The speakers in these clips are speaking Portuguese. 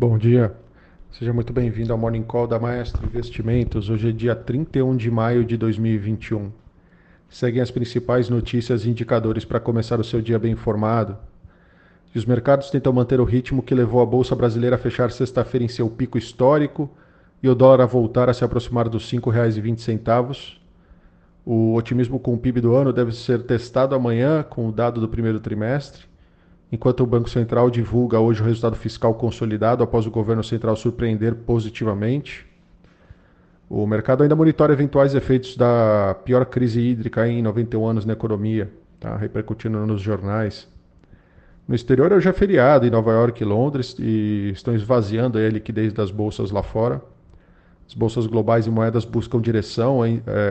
Bom dia, seja muito bem-vindo ao Morning Call da Maestro Investimentos. Hoje é dia 31 de maio de 2021. Seguem as principais notícias e indicadores para começar o seu dia bem informado. E os mercados tentam manter o ritmo que levou a Bolsa Brasileira a fechar sexta-feira em seu pico histórico e o dólar a voltar a se aproximar dos R$ 5,20. O otimismo com o PIB do ano deve ser testado amanhã com o dado do primeiro trimestre, enquanto o Banco Central divulga hoje o resultado fiscal consolidado após o governo central surpreender positivamente. O mercado ainda monitora eventuais efeitos da pior crise hídrica em 91 anos na economia, repercutindo nos jornais. No exterior, hoje é feriado em Nova York e Londres e estão esvaziando a liquidez das bolsas lá fora. As bolsas globais e moedas buscam direção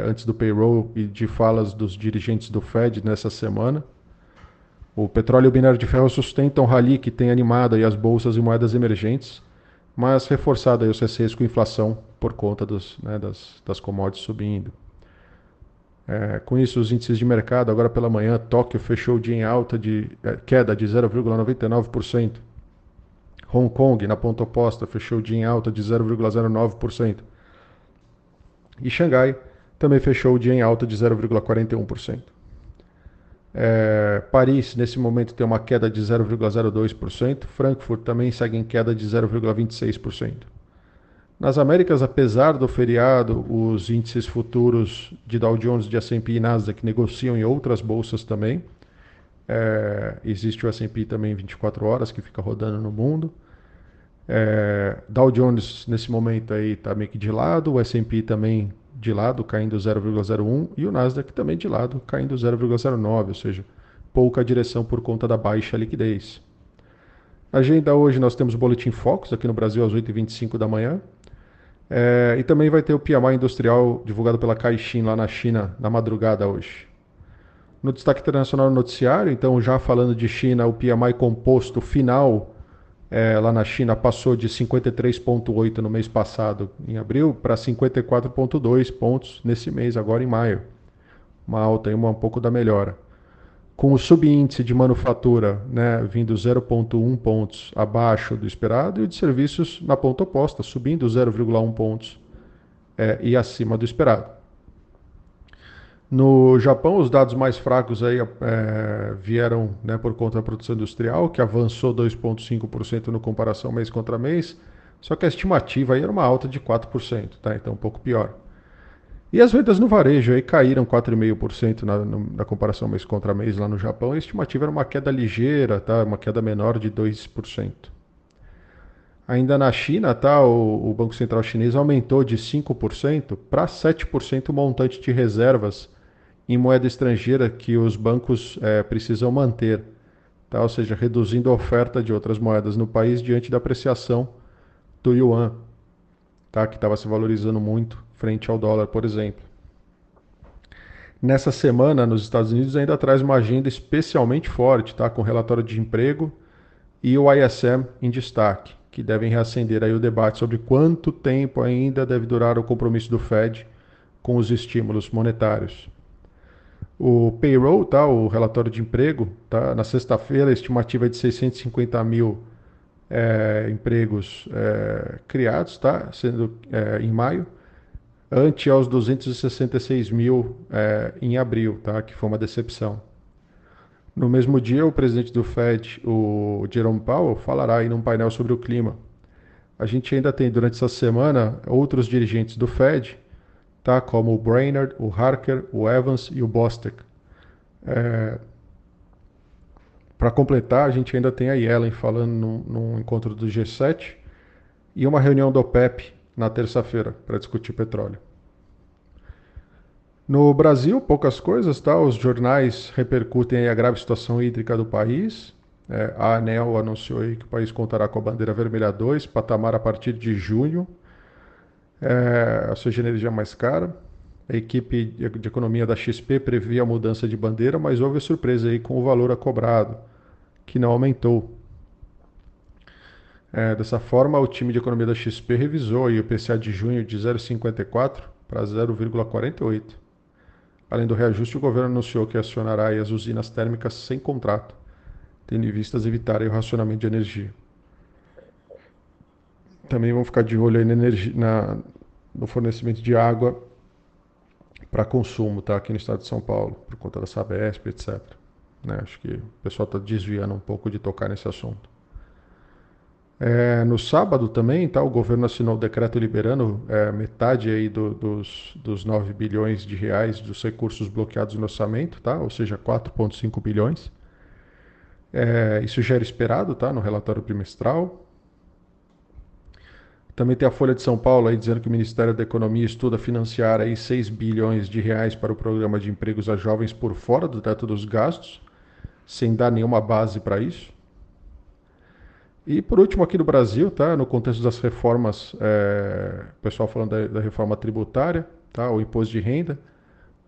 antes do payroll e de falas dos dirigentes do Fed nessa semana. O petróleo e o binário de ferro sustentam o rally que tem animado as bolsas e moedas emergentes, mas reforçado os receios com inflação por conta das commodities subindo. Com isso, os índices de mercado, agora pela manhã, Tóquio fechou o dia em queda de 0,99%. Hong Kong, na ponta oposta, fechou o dia em alta de 0,09%. E Xangai também fechou o dia em alta de 0,41%. Paris, nesse momento, tem uma queda de 0,02%. Frankfurt também segue em queda de 0,26%. Nas Américas, apesar do feriado, os índices futuros de Dow Jones, de S&P e Nasdaq negociam em outras bolsas também. Existe o S&P também 24 horas, que fica rodando no mundo. Dow Jones, nesse momento, está meio que de lado. O S&P também de lado, caindo 0,01. E o Nasdaq também de lado, caindo 0,09. Ou seja, pouca direção por conta da baixa liquidez. Na agenda hoje nós temos o Boletim Focus, aqui no Brasil, às 8h25 da manhã. E também vai ter o PMI industrial divulgado pela Caixin, lá na China, na madrugada hoje. No destaque internacional noticiário, então já falando de China, o PMI composto final lá na China passou de 53,8 no mês passado, em abril, para 54,2 pontos nesse mês, agora em maio. Uma alta e um pouco da melhora. Com o subíndice de manufatura vindo 0,1 pontos abaixo do esperado e o de serviços na ponta oposta, subindo 0,1 pontos e acima do esperado. No Japão, os dados mais fracos vieram por conta da produção industrial, que avançou 2,5% no comparação mês contra mês, só que a estimativa era uma alta de 4%, então um pouco pior. E as vendas no varejo caíram 4,5% na comparação mês contra mês lá no Japão, e a estimativa era uma queda ligeira, uma queda menor de 2%. Ainda na China, o Banco Central Chinês aumentou de 5% para 7% o montante de reservas em moeda estrangeira que os bancos precisam manter, ou seja, reduzindo a oferta de outras moedas no país diante da apreciação do yuan, que estava se valorizando muito frente ao dólar, por exemplo. Nessa semana, nos Estados Unidos, ainda traz uma agenda especialmente forte, com relatório de emprego e o ISM em destaque, que devem reacender o debate sobre quanto tempo ainda deve durar o compromisso do Fed com os estímulos monetários. O payroll, o relatório de emprego, na sexta-feira, a estimativa é de 650 mil empregos criados, sendo em maio, ante aos 266 mil em abril, que foi uma decepção. No mesmo dia, o presidente do Fed, o Jerome Powell, falará em um painel sobre o clima. A gente ainda tem, durante essa semana, outros dirigentes do Fed, como o Brainerd, o Harker, o Evans e o Bostec. Para completar, a gente ainda tem a Yellen falando num encontro do G7 e uma reunião da OPEP na terça-feira para discutir petróleo. No Brasil, poucas coisas, os jornais repercutem a grave situação hídrica do país. A ANEL anunciou que o país contará com a bandeira vermelha 2, patamar a partir de junho, a sua energia mais cara. A equipe de economia da XP previa a mudança de bandeira, mas houve surpresa com o valor cobrado, que não aumentou. Dessa forma, o time de economia da XP revisou o IPCA de junho de 0,54 para 0,48. Além do reajuste, o governo anunciou que acionará as usinas térmicas sem contrato, tendo em vistas evitarem o racionamento de energia. Também vão ficar de olho aí na energia, no fornecimento de água para consumo, tá? Aqui no estado de São Paulo, por conta da Sabesp, etc. Né? Acho que o pessoal está desviando um pouco de tocar nesse assunto. No sábado também, tá? O governo assinou o decreto liberando metade aí dos 9 bilhões de reais dos recursos bloqueados no orçamento, tá? Ou seja, 4,5 bilhões. Isso já era esperado, tá? No relatório trimestral. Também tem a Folha de São Paulo aí dizendo que o Ministério da Economia estuda financiar aí 6 bilhões de reais para o programa de empregos a jovens por fora do teto dos gastos, sem dar nenhuma base para isso. E por último aqui no Brasil, tá? No contexto das reformas, o pessoal falando da reforma tributária, tá? O imposto de renda,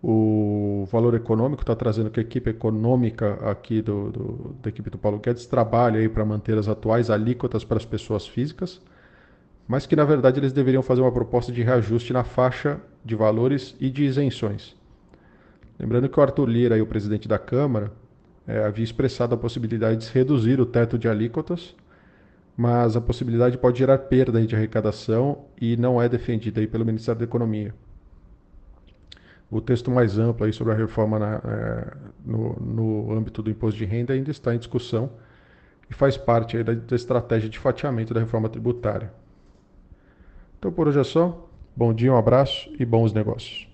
o Valor Econômico está trazendo que a equipe econômica aqui da equipe do Paulo Guedes trabalha aí para manter as atuais alíquotas para as pessoas físicas, mas que, na verdade, eles deveriam fazer uma proposta de reajuste na faixa de valores e de isenções. Lembrando que o Arthur Lira, aí, o presidente da Câmara, havia expressado a possibilidade de reduzir o teto de alíquotas, mas a possibilidade pode gerar perda aí de arrecadação e não é defendida aí pelo Ministério da Economia. O texto mais amplo aí sobre a reforma no âmbito do imposto de renda ainda está em discussão e faz parte aí da estratégia de fatiamento da reforma tributária. Então por hoje é só. Bom dia, um abraço e bons negócios.